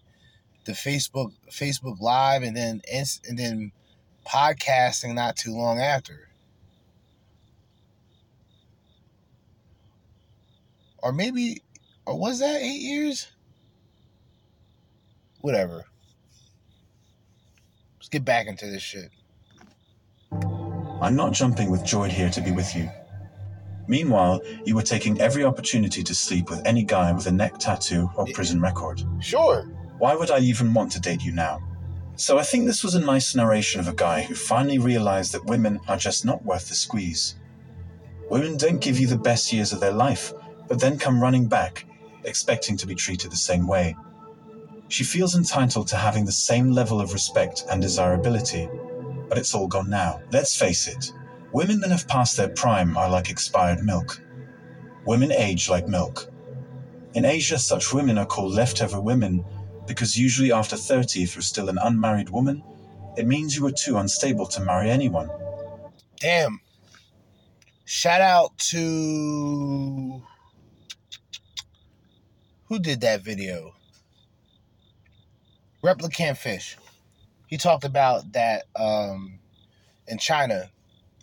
the Facebook Live, and then podcasting not too long after. Or was that 8 years? Whatever. Let's get back into this shit. I'm not jumping with joy here to be with you. Meanwhile, you were taking every opportunity to sleep with any guy with a neck tattoo or prison record. Sure. Why would I even want to date you now? So I think this was a nice narration of a guy who finally realized that women are just not worth the squeeze. Women don't give you the best years of their life, but then come running back, expecting to be treated the same way. She feels entitled to having the same level of respect and desirability, but it's all gone now. Let's face it. Women that have passed their prime are like expired milk. Women age like milk. In Asia, such women are called leftover women because usually after 30, if you're still an unmarried woman, it means you were too unstable to marry anyone. Damn. Shout out to... Who did that video? Replicant Fish. He talked about that in China.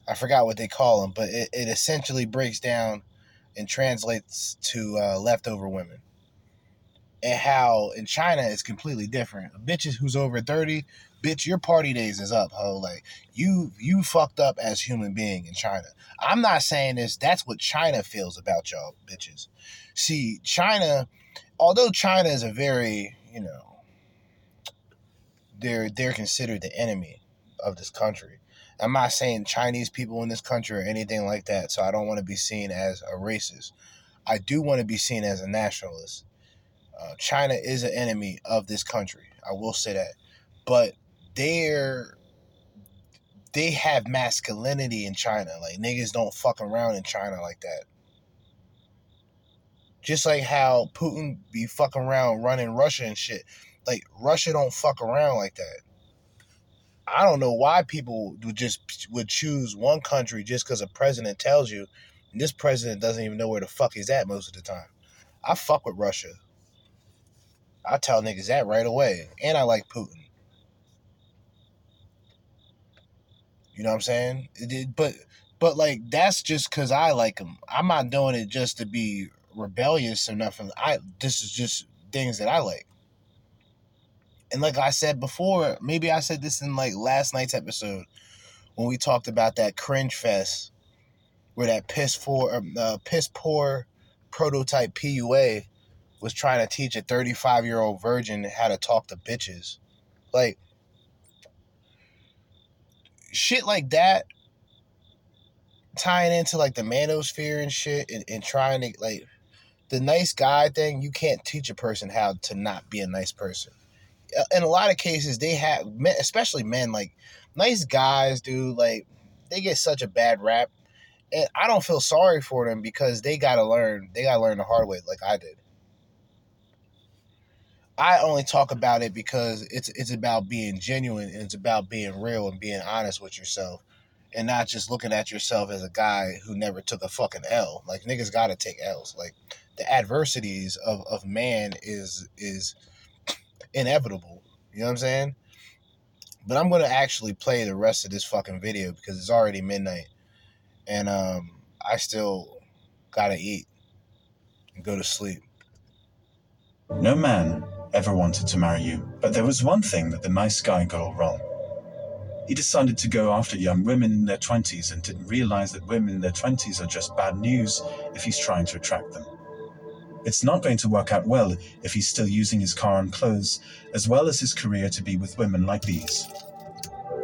I forgot what they call them, but it essentially breaks down and translates to leftover women. And how in China it's completely different. A bitch who's over 30, bitch, your party days is up, ho. Like, you fucked up as a human being in China. I'm not saying this. That's what China feels about y'all, bitches. See, China, although China is a very, they're considered the enemy of this country. I'm not saying Chinese people in this country or anything like that, so I don't want to be seen as a racist. I do want to be seen as a nationalist. China is an enemy of this country. I will say that. But they have masculinity in China. Like, niggas don't fuck around in China like that. Just like how Putin be fucking around running Russia and shit. Like, Russia don't fuck around like that. I don't know why people would choose one country just because a president tells you, and this president doesn't even know where the fuck he's at most of the time. I fuck with Russia. I tell niggas that right away. And I like Putin. You know what I'm saying? But like, that's just because I like him. I'm not doing it just to be rebellious or nothing. This is just things that I like. And like I said before, maybe I said this in like last night's episode when we talked about that cringe fest where that piss poor prototype PUA was trying to teach a 35-year-old virgin how to talk to bitches. Like, shit like that, tying into like the manosphere and shit and trying to like the nice guy thing, you can't teach a person how to not be a nice person. In a lot of cases, they have, especially men, like, nice guys, dude, like, they get such a bad rap. And I don't feel sorry for them because they got to learn the hard way like I did. I only talk about it because it's about being genuine and it's about being real and being honest with yourself and not just looking at yourself as a guy who never took a fucking L. Like, niggas got to take L's. Like, the adversities of man is inevitable, you know what I'm saying? But I'm gonna actually play the rest of this fucking video because it's already midnight, and I still gotta eat and go to sleep. No man ever wanted to marry you, but there was one thing that the nice guy got all wrong. He decided to go after young women in their 20s and didn't realize that women in their 20s are just bad news if he's trying to attract them. It's not going to work out well if he's still using his car and clothes, as well as his career, to be with women like these.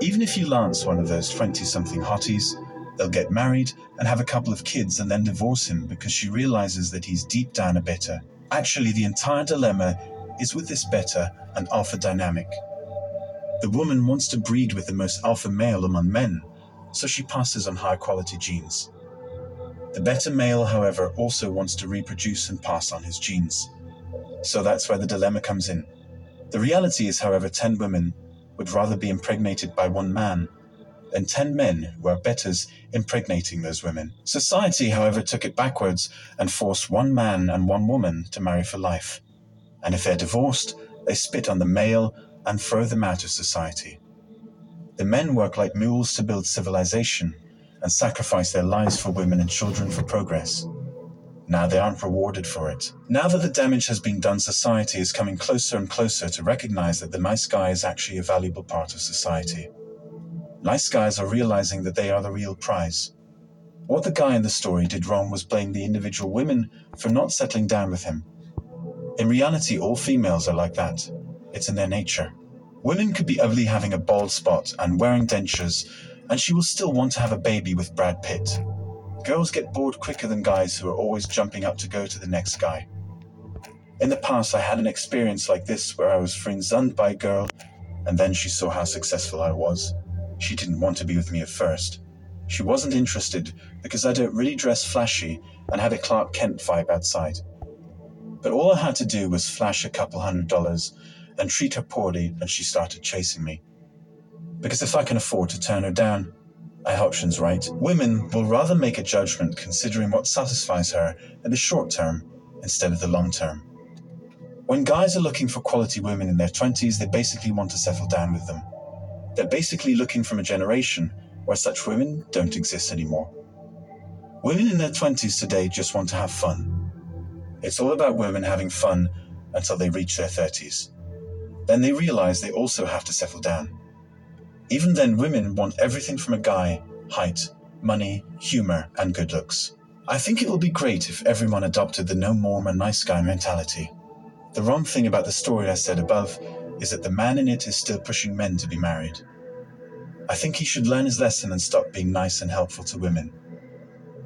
Even if you lance one of those 20-something hotties, they'll get married and have a couple of kids and then divorce him because she realizes that he's deep down a better. Actually, the entire dilemma is with this beta and alpha dynamic. The woman wants to breed with the most alpha male among men, so she passes on high-quality genes. The better male, however, also wants to reproduce and pass on his genes. So that's where the dilemma comes in. The reality is, however, 10 women would rather be impregnated by one man than 10 men who are betters impregnating those women. Society, however, took it backwards and forced one man and one woman to marry for life. And if they're divorced, They spit on the male and throw them out of society. The men work like mules to build civilization and sacrifice their lives for women and children for progress. Now they aren't rewarded for it. Now that the damage has been done, society is coming closer and closer to recognize that the nice guy is actually a valuable part of society. Nice guys are realizing that they are the real prize. What the guy in the story did wrong was blame the individual women for not settling down with him. In reality, all females are like that. It's in their nature. Women could be only having a bald spot and wearing dentures, and she will still want to have a baby with Brad Pitt. Girls get bored quicker than guys who are always jumping up to go to the next guy. In the past, I had an experience like this where I was friend-zoned by a girl, and then she saw how successful I was. She didn't want to be with me at first. She wasn't interested because I don't really dress flashy and had a Clark Kent vibe outside. But all I had to do was flash a couple $100 and treat her poorly, and she started chasing me. Because if I can afford to turn her down, I have options, right? Women will rather make a judgment considering what satisfies her in the short term instead of the long term. When guys are looking for quality women in their 20s, they basically want to settle down with them. They're basically looking from a generation where such women don't exist anymore. Women in their 20s today just want to have fun. It's all about women having fun until they reach their 30s. Then they realize they also have to settle down. Even then, women want everything from a guy: height, money, humor, and good looks. I think it would be great if everyone adopted the no more man nice guy mentality. The wrong thing about the story I said above is that the man in it is still pushing men to be married. I think he should learn his lesson and stop being nice and helpful to women.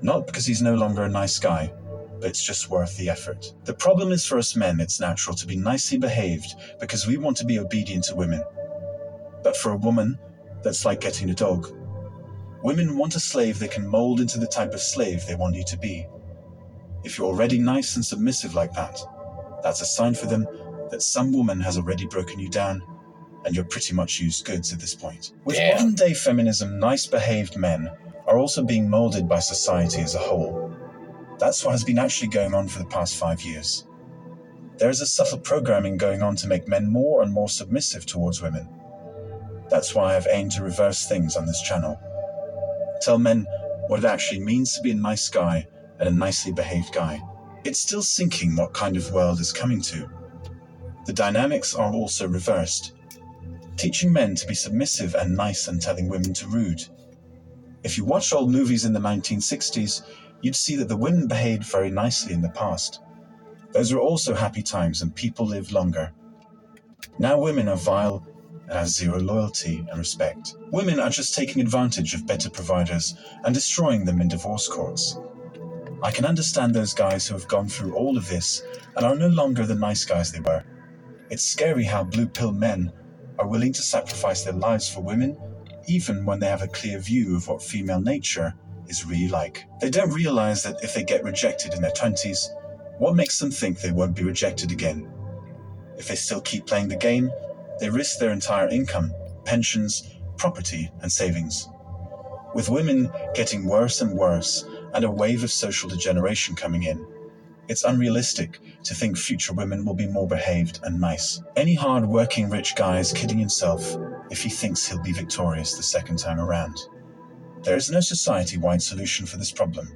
Not because he's no longer a nice guy, but it's just worth the effort. The problem is for us men, it's natural to be nicely behaved because we want to be obedient to women. But for a woman, that's like getting a dog. Women want a slave they can mold into the type of slave they want you to be. If you're already nice and submissive like that, that's a sign for them that some woman has already broken you down, and you're pretty much used goods at this point. With modern-day feminism, nice-behaved men are also being molded by society as a whole. That's what has been actually going on for the past 5 years. There is a subtle programming going on to make men more and more submissive towards women. That's why I've aimed to reverse things on this channel. Tell men what it actually means to be a nice guy and a nicely behaved guy. It's still sinking what kind of world is coming to. The dynamics are also reversed. Teaching men to be submissive and nice and telling women to rude. If you watch old movies in the 1960s, you'd see that the women behaved very nicely in the past. Those were also happy times and people lived longer. Now women are vile and have zero loyalty and respect. Women are just taking advantage of better providers and destroying them in divorce courts. I can understand those guys who have gone through all of this and are no longer the nice guys they were. It's scary how blue pill men are willing to sacrifice their lives for women, even when they have a clear view of what female nature is really like. They don't realize that if they get rejected in their 20s, what makes them think they won't be rejected again? If they still keep playing the game, they risk their entire income, pensions, property, and savings. With women getting worse and worse, and a wave of social degeneration coming in, it's unrealistic to think future women will be more behaved and nice. Any hard-working rich guy is kidding himself if he thinks he'll be victorious the second time around. There is no society-wide solution for this problem.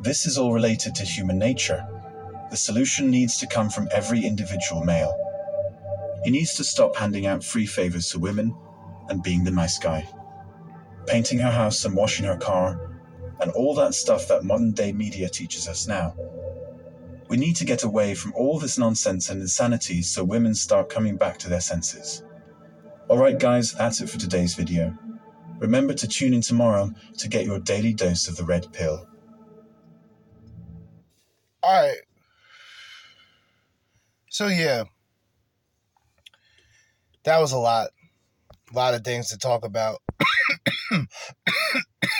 This is all related to human nature. The solution needs to come from every individual male. He needs to stop handing out free favors to women and being the nice guy. Painting her house and washing her car and all that stuff that modern-day media teaches us now. We need to get away from all this nonsense and insanity so women start coming back to their senses. Alright guys, that's it for today's video. Remember to tune in tomorrow to get your daily dose of the red pill. Alright. So yeah. That was a lot. A lot of things to talk about.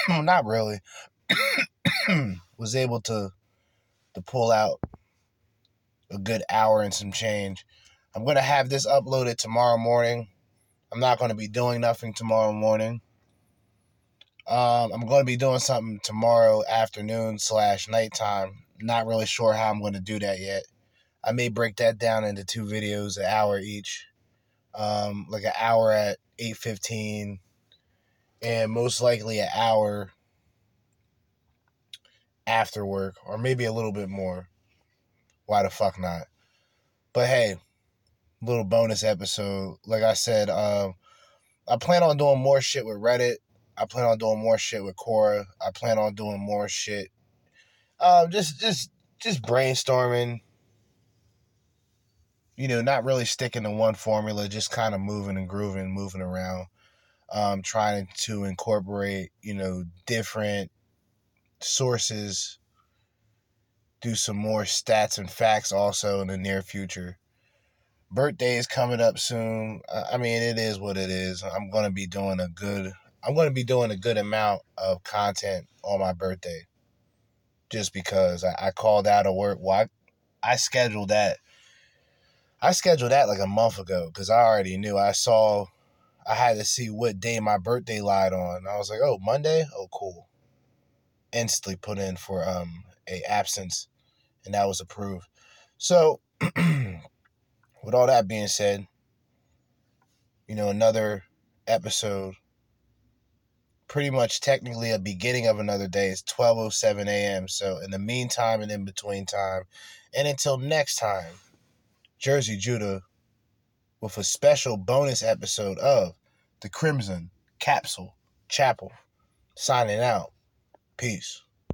Well, not really. Was able to pull out a good hour and some change. I'm going to have this uploaded tomorrow morning. I'm not going to be doing nothing tomorrow morning. I'm going to be doing something tomorrow afternoon/nighttime. Not really sure how I'm going to do that yet. I may break that down into two videos, an hour each, like an hour at 8:15 and most likely an hour after work, or maybe a little bit more. Why the fuck not? But hey, little bonus episode. Like I said, I plan on doing more shit with Reddit. I plan on doing more shit with Quora. I plan on doing more shit. Just brainstorming. You know, not really sticking to one formula, just kind of moving and grooving, moving around, trying to incorporate, you know, different sources, do some more stats and facts also in the near future. Birthday is coming up soon. I mean, it is what it is. I'm going to be doing a good amount of content on my birthday just because I called out of work. Well, I scheduled that. I scheduled that like a month ago because I already knew. I had to see what day my birthday lied on. I was like, oh, Monday? Oh, cool. Instantly put in for a absence, and that was approved. So with all that being said, you know, another episode, pretty much technically a beginning of another day. It's 12:07 a.m. So in the meantime and in between time, and until next time, Jerzee Judah with a special bonus episode of The Crimson Capsule Chapel. Signing out. Peace.